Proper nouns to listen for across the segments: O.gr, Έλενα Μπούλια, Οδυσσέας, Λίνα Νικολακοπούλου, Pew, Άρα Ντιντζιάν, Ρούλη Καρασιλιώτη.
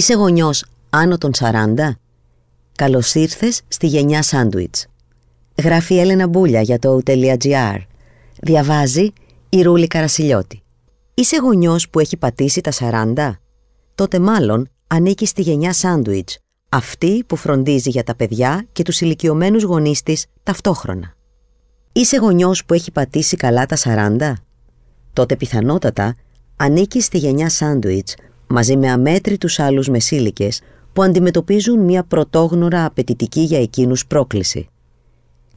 Είσαι γονιός άνω των 40? Καλώς ήρθες στη γενιά σάντουιτς. Γράφει η Έλενα Μπούλια για το O.gr. Διαβάζει η Ρούλη Καρασιλιώτη. Είσαι γονιός που έχει πατήσει τα 40? Τότε μάλλον ανήκεις στη γενιά σάντουιτς, αυτή που φροντίζει για τα παιδιά και τους ηλικιωμένους γονείς της ταυτόχρονα. Είσαι γονιός που έχει πατήσει καλά τα 40? Τότε πιθανότατα ανήκεις στη γενιά σάντουιτς, μαζί με αμέτρητους άλλους μεσήλικες που αντιμετωπίζουν μια πρωτόγνωρα απαιτητική για εκείνους πρόκληση.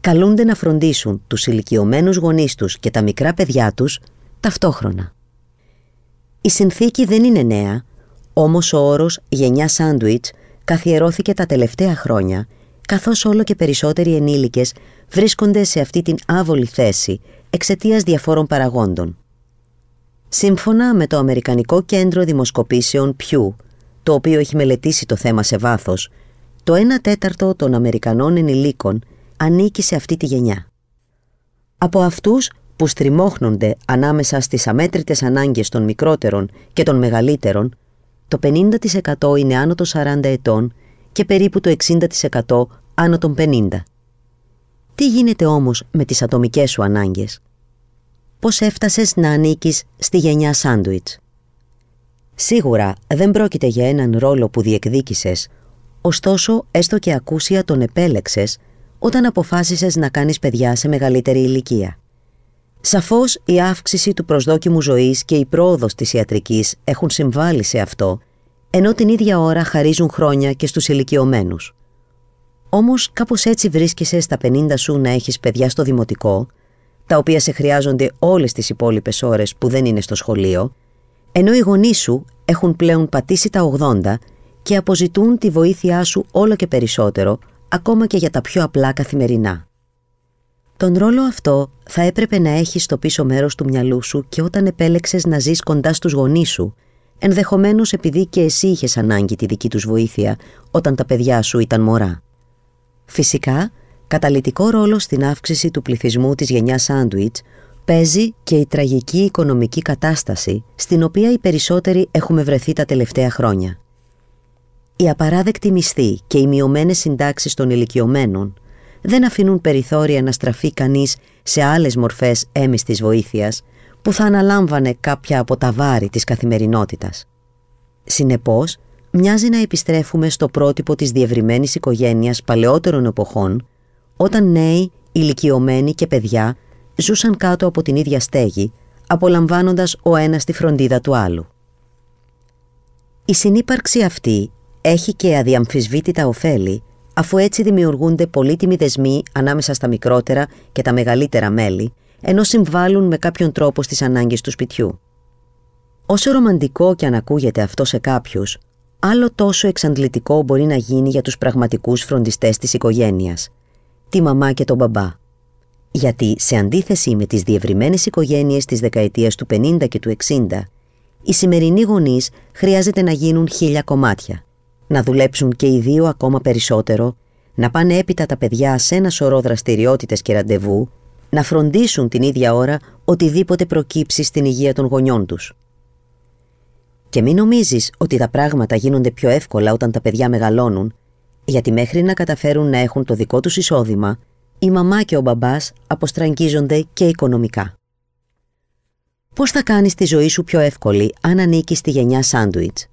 Καλούνται να φροντίσουν τους ηλικιωμένους γονείς τους και τα μικρά παιδιά τους ταυτόχρονα. Η συνθήκη δεν είναι νέα, όμως ο όρος «γενιά σάντουιτς» καθιερώθηκε τα τελευταία χρόνια, καθώς όλο και περισσότεροι ενήλικες βρίσκονται σε αυτή την άβολη θέση εξαιτίας διαφόρων παραγόντων. Σύμφωνα με το Αμερικανικό Κέντρο Δημοσκοπήσεων Pew, το οποίο έχει μελετήσει το θέμα σε βάθος, το 1/4 των Αμερικανών ενηλίκων ανήκει σε αυτή τη γενιά. Από αυτούς που στριμώχνονται ανάμεσα στις αμέτρητες ανάγκες των μικρότερων και των μεγαλύτερων, το 50% είναι άνω των 40 ετών και περίπου το 60% άνω των 50. Τι γίνεται όμως με τις ατομικές σου ανάγκες? Πώς έφτασες να ανήκεις στη γενιά σάντουιτς? Σίγουρα δεν πρόκειται για έναν ρόλο που διεκδίκησες, ωστόσο έστω και ακούσια τον επέλεξες όταν αποφάσισες να κάνεις παιδιά σε μεγαλύτερη ηλικία. Σαφώς η αύξηση του προσδόκιμου ζωής και η πρόοδος της ιατρικής έχουν συμβάλει σε αυτό, ενώ την ίδια ώρα χαρίζουν χρόνια και στους ηλικιωμένους. Όμως κάπως έτσι βρίσκεσαι στα 50 σου να έχεις παιδιά στο δημοτικό, τα οποία σε χρειάζονται όλες τις υπόλοιπες ώρες που δεν είναι στο σχολείο, ενώ οι γονείς σου έχουν πλέον πατήσει τα 80 και αποζητούν τη βοήθειά σου όλο και περισσότερο, ακόμα και για τα πιο απλά καθημερινά. Τον ρόλο αυτό θα έπρεπε να έχεις στο πίσω μέρος του μυαλού σου και όταν επέλεξες να ζεις κοντά στους γονείς σου, ενδεχομένως επειδή και εσύ είχες ανάγκη τη δική τους βοήθεια όταν τα παιδιά σου ήταν μωρά. Φυσικά, καταλυτικό ρόλο στην αύξηση του πληθυσμού της γενιάς σάντουιτς παίζει και η τραγική οικονομική κατάσταση στην οποία οι περισσότεροι έχουμε βρεθεί τα τελευταία χρόνια. Οι απαράδεκτοι μισθοί και οι μειωμένες συντάξεις των ηλικιωμένων δεν αφήνουν περιθώρια να στραφεί κανείς σε άλλες μορφές έμειστης βοήθειας που θα αναλάμβανε κάποια από τα βάρη της καθημερινότητας. Συνεπώς, μοιάζει να επιστρέφουμε στο πρότυπο της διευρυμένης οικογένειας παλαιότερων εποχών, όταν νέοι, ηλικιωμένοι και παιδιά ζούσαν κάτω από την ίδια στέγη, απολαμβάνοντας ο ένας τη φροντίδα του άλλου. Η συνύπαρξη αυτή έχει και αδιαμφισβήτητα ωφέλη, αφού έτσι δημιουργούνται πολύτιμοι δεσμοί ανάμεσα στα μικρότερα και τα μεγαλύτερα μέλη, ενώ συμβάλλουν με κάποιον τρόπο στις ανάγκες του σπιτιού. Όσο ρομαντικό και αν ακούγεται αυτό σε κάποιους, άλλο τόσο εξαντλητικό μπορεί να γίνει για τους πραγματικούς φροντιστές της οικογένειας, τη μαμά και τον μπαμπά. Γιατί, σε αντίθεση με τις διευρυμένες οικογένειες της δεκαετίας του 50 και του 60, οι σημερινοί γονείς χρειάζεται να γίνουν 1000 κομμάτια, να δουλέψουν και οι δύο ακόμα περισσότερο, να πάνε έπειτα τα παιδιά σε ένα σωρό δραστηριότητες και ραντεβού, να φροντίσουν την ίδια ώρα οτιδήποτε προκύψει στην υγεία των γονιών τους. Και μην νομίζεις ότι τα πράγματα γίνονται πιο εύκολα όταν τα παιδιά μεγαλώνουν, γιατί μέχρι να καταφέρουν να έχουν το δικό τους εισόδημα, η μαμά και ο μπαμπάς αποστραγγίζονται και οικονομικά. Πώς θα κάνεις τη ζωή σου πιο εύκολη αν ανήκεις στη γενιά σάντουιτς?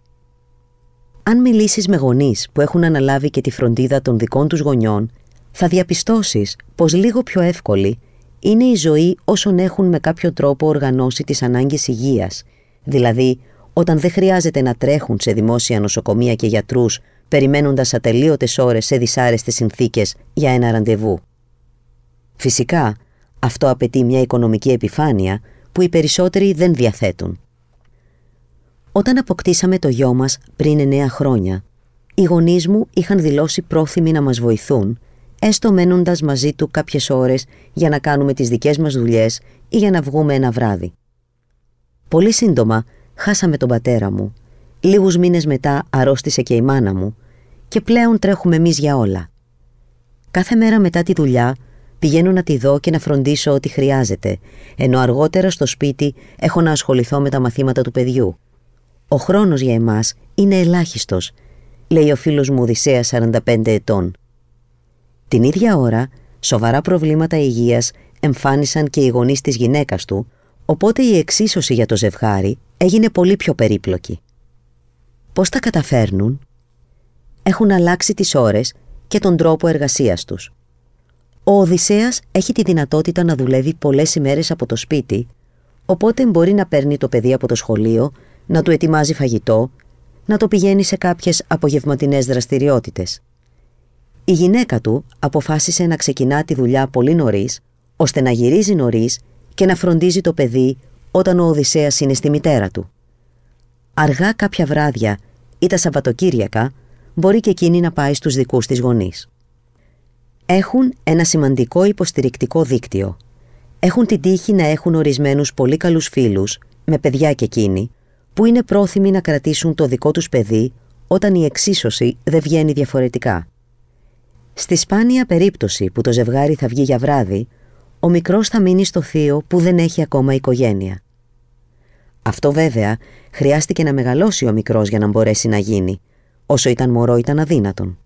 Αν μιλήσεις με γονείς που έχουν αναλάβει και τη φροντίδα των δικών τους γονιών, θα διαπιστώσεις πως λίγο πιο εύκολη είναι η ζωή όσων έχουν με κάποιο τρόπο οργανώσει τις ανάγκες υγείας, δηλαδή όταν δεν χρειάζεται να τρέχουν σε δημόσια νοσοκομεία και γιατρούς, περιμένοντας ατελείωτες ώρες σε δυσάρεστες συνθήκες για ένα ραντεβού. Φυσικά, αυτό απαιτεί μια οικονομική επιφάνεια που οι περισσότεροι δεν διαθέτουν. Όταν αποκτήσαμε το γιο μας πριν 9 χρόνια, οι γονείς μου είχαν δηλώσει πρόθυμοι να μας βοηθούν, έστω μένοντας μαζί του κάποιες ώρες για να κάνουμε τις δικές μας δουλειές ή για να βγούμε ένα βράδυ. Πολύ σύντομα χάσαμε τον πατέρα μου, λίγους μήνες μετά αρρώστησε και η μάνα μου και πλέον τρέχουμε εμείς για όλα. Κάθε μέρα μετά τη δουλειά πηγαίνω να τη δω και να φροντίσω ό,τι χρειάζεται, ενώ αργότερα στο σπίτι έχω να ασχοληθώ με τα μαθήματα του παιδιού. Ο χρόνος για εμάς είναι ελάχιστος, λέει ο φίλος μου Οδυσσέας, 45 ετών. Την ίδια ώρα, σοβαρά προβλήματα υγείας εμφάνισαν και οι γονείς της γυναίκας του, οπότε η εξίσωση για το ζευγάρι έγινε πολύ πιο περίπλοκη. Πώς τα καταφέρνουν? Έχουν αλλάξει τις ώρες και τον τρόπο εργασίας τους. Ο Οδυσσέας έχει τη δυνατότητα να δουλεύει πολλές ημέρες από το σπίτι, οπότε μπορεί να παίρνει το παιδί από το σχολείο, να του ετοιμάζει φαγητό, να το πηγαίνει σε κάποιες απογευματινές δραστηριότητες. Η γυναίκα του αποφάσισε να ξεκινά τη δουλειά πολύ νωρίς, ώστε να γυρίζει νωρίς και να φροντίζει το παιδί όταν ο Οδυσσέας είναι στη μητέρα του. Αργά κάποια βράδια ή τα Σαββατοκύριακα μπορεί και εκείνη να πάει στους δικούς της γονείς. Έχουν ένα σημαντικό υποστηρικτικό δίκτυο. Έχουν την τύχη να έχουν ορισμένους πολύ καλούς φίλους, με παιδιά και εκείνοι, που είναι πρόθυμοι να κρατήσουν το δικό τους παιδί όταν η εξίσωση δεν βγαίνει διαφορετικά. Στη σπάνια περίπτωση που το ζευγάρι θα βγει για βράδυ, ο μικρός θα μείνει στο θείο που δεν έχει ακόμα οικογένεια. Αυτό βέβαια χρειάστηκε να μεγαλώσει ο μικρός για να μπορέσει να γίνει. Όσο ήταν μωρό ήταν αδύνατον.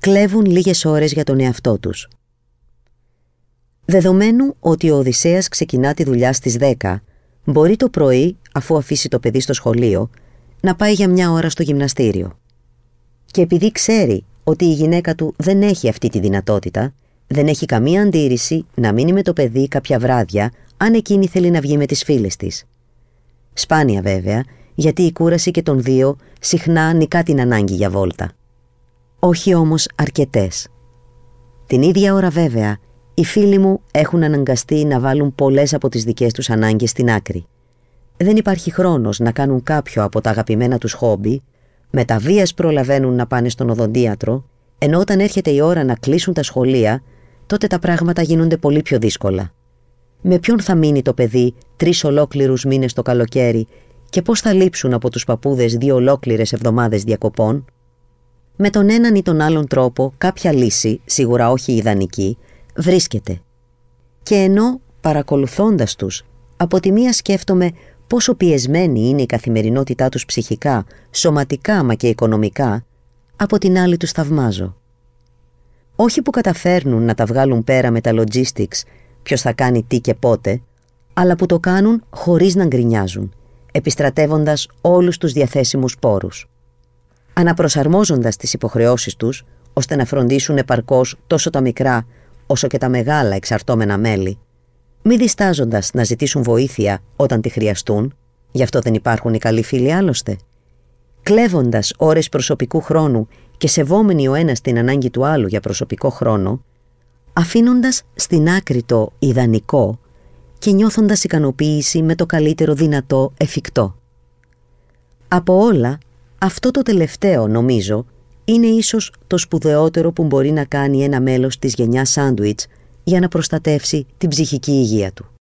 Κλέβουν λίγες ώρες για τον εαυτό τους. Δεδομένου ότι ο Οδυσσέας ξεκινά τη δουλειά στις 10, μπορεί το πρωί, αφού αφήσει το παιδί στο σχολείο, να πάει για μια ώρα στο γυμναστήριο. Και επειδή ξέρει ότι η γυναίκα του δεν έχει αυτή τη δυνατότητα, δεν έχει καμία αντίρρηση να μείνει με το παιδί κάποια βράδια, αν εκείνη θέλει να βγει με τις φίλες της. Σπάνια βέβαια, γιατί η κούραση και των δύο συχνά νικά την ανάγκη για βόλτα. Όχι όμως αρκετές. Την ίδια ώρα βέβαια, οι φίλοι μου έχουν αναγκαστεί να βάλουν πολλές από τις δικές τους ανάγκες στην άκρη. Δεν υπάρχει χρόνος να κάνουν κάποιο από τα αγαπημένα τους χόμπι, με τα βίας προλαβαίνουν να πάνε στον οδοντίατρο, ενώ όταν έρχεται η ώρα να κλείσουν τα σχολεία, τότε τα πράγματα γίνονται πολύ πιο δύσκολα. Με ποιον θα μείνει το παιδί 3 ολόκληρους μήνες το καλοκαίρι και πώς θα λείψουν από τους παππούδες 2 ολόκληρες εβδομάδες διακοπών? Με τον έναν ή τον άλλον τρόπο κάποια λύση, σίγουρα όχι ιδανική, βρίσκεται. Και ενώ παρακολουθώντας τους, από τη μία σκέφτομαι πόσο πιεσμένη είναι η καθημερινότητά τους ψυχικά, σωματικά μα και οικονομικά, από την άλλη τους θαυμάζω. Όχι που καταφέρνουν να τα βγάλουν πέρα με τα logistics, ποιος θα κάνει τι και πότε, αλλά που το κάνουν χωρίς να γκρινιάζουν, επιστρατεύοντας όλους τους διαθέσιμους πόρους. Αναπροσαρμόζοντας τις υποχρεώσεις τους, ώστε να φροντίσουν επαρκώς τόσο τα μικρά όσο και τα μεγάλα εξαρτώμενα μέλη, μη διστάζοντας να ζητήσουν βοήθεια όταν τη χρειαστούν, γι' αυτό δεν υπάρχουν οι καλοί φίλοι άλλωστε, κλέβοντας ώρες προσωπικού χρόνου και σεβόμενοι ο ένας την ανάγκη του άλλου για προσωπικό χρόνο, αφήνοντας στην άκρη το ιδανικό και νιώθοντας ικανοποίηση με το καλύτερο δυνατό εφικτό. Από όλα, αυτό το τελευταίο, νομίζω, είναι ίσως το σπουδαιότερο που μπορεί να κάνει ένα μέλος της γενιάς σάντουιτς για να προστατεύσει την ψυχική υγεία του.